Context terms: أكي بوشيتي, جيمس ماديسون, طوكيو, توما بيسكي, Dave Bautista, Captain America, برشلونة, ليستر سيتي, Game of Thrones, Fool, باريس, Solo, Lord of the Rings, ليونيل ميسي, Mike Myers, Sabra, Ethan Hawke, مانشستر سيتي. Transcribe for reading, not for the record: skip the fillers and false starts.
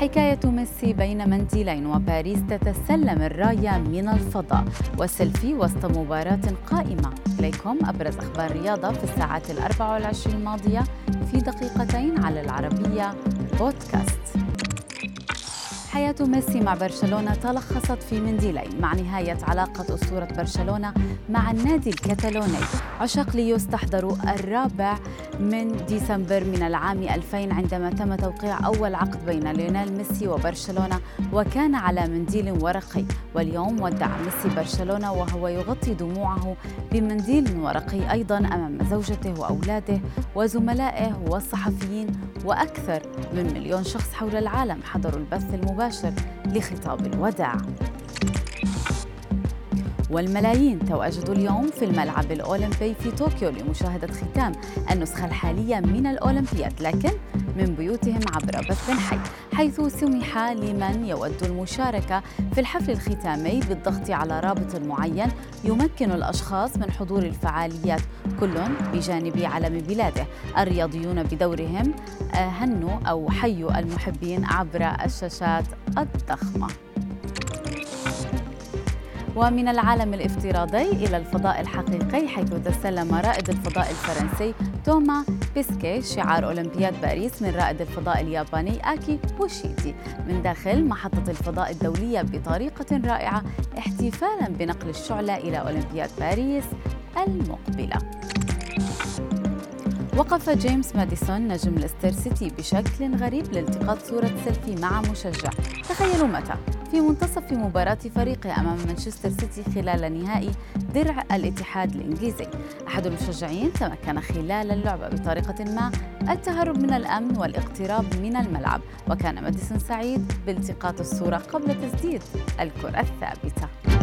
حكاية ميسي بين منزلين وباريس تتسلم الراية من الفضاء، وسيلفي وسط مباراة قائمة. إليكم أبرز أخبار الرياضة في الساعات 24 الماضية في دقيقتين على العربية بودكاست. حياة ميسي مع برشلونة تلخصت في منديلين مع نهاية علاقة أسطورة برشلونة مع النادي الكتالوني. عشاق ليو استحضروا الرابع من ديسمبر من العام 2000 عندما تم توقيع أول عقد بين ليونيل ميسي وبرشلونة، وكان على منديل ورقي. واليوم ودع ميسي برشلونة وهو يغطي دموعه بمنديل ورقي أيضا أمام زوجته وأولاده وزملائه والصحفيين، وأكثر من 1,000,000 شخص حول العالم حضروا البث المباشر لخطاب الوداع. والملايين تواجدوا اليوم في الملعب الأولمبي في طوكيو لمشاهدة ختام النسخة الحالية من الأولمبياد، لكن من بيوتهم عبر بث حي، حيث سمح لمن يود المشاركة في الحفل الختامي بالضغط على رابط معين يمكن الأشخاص من حضور الفعاليات، كل بجانب علم بلاده. الرياضيون بدورهم هنوا أو حيوا المحبين عبر الشاشات الضخمة. ومن العالم الافتراضي إلى الفضاء الحقيقي، حيث تسلم رائد الفضاء الفرنسي توما بيسكي شعار أولمبياد باريس من رائد الفضاء الياباني أكي بوشيتي من داخل محطة الفضاء الدولية بطريقة رائعة، احتفالاً بنقل الشعلة إلى أولمبياد باريس المقبلة. وقف جيمس ماديسون نجم ليستر سيتي بشكل غريب لالتقاط صورة سيلفي مع مشجع، تخيلوا متى؟ في منتصف مباراة فريقه أمام مانشستر سيتي خلال نهائي درع الاتحاد الإنجليزي. أحد المشجعين تمكن خلال اللعبة بطريقة ما التهرب من الأمن والاقتراب من الملعب، وكان ماديسون سعيد بالتقاط الصورة قبل تسديد الكرة الثابتة.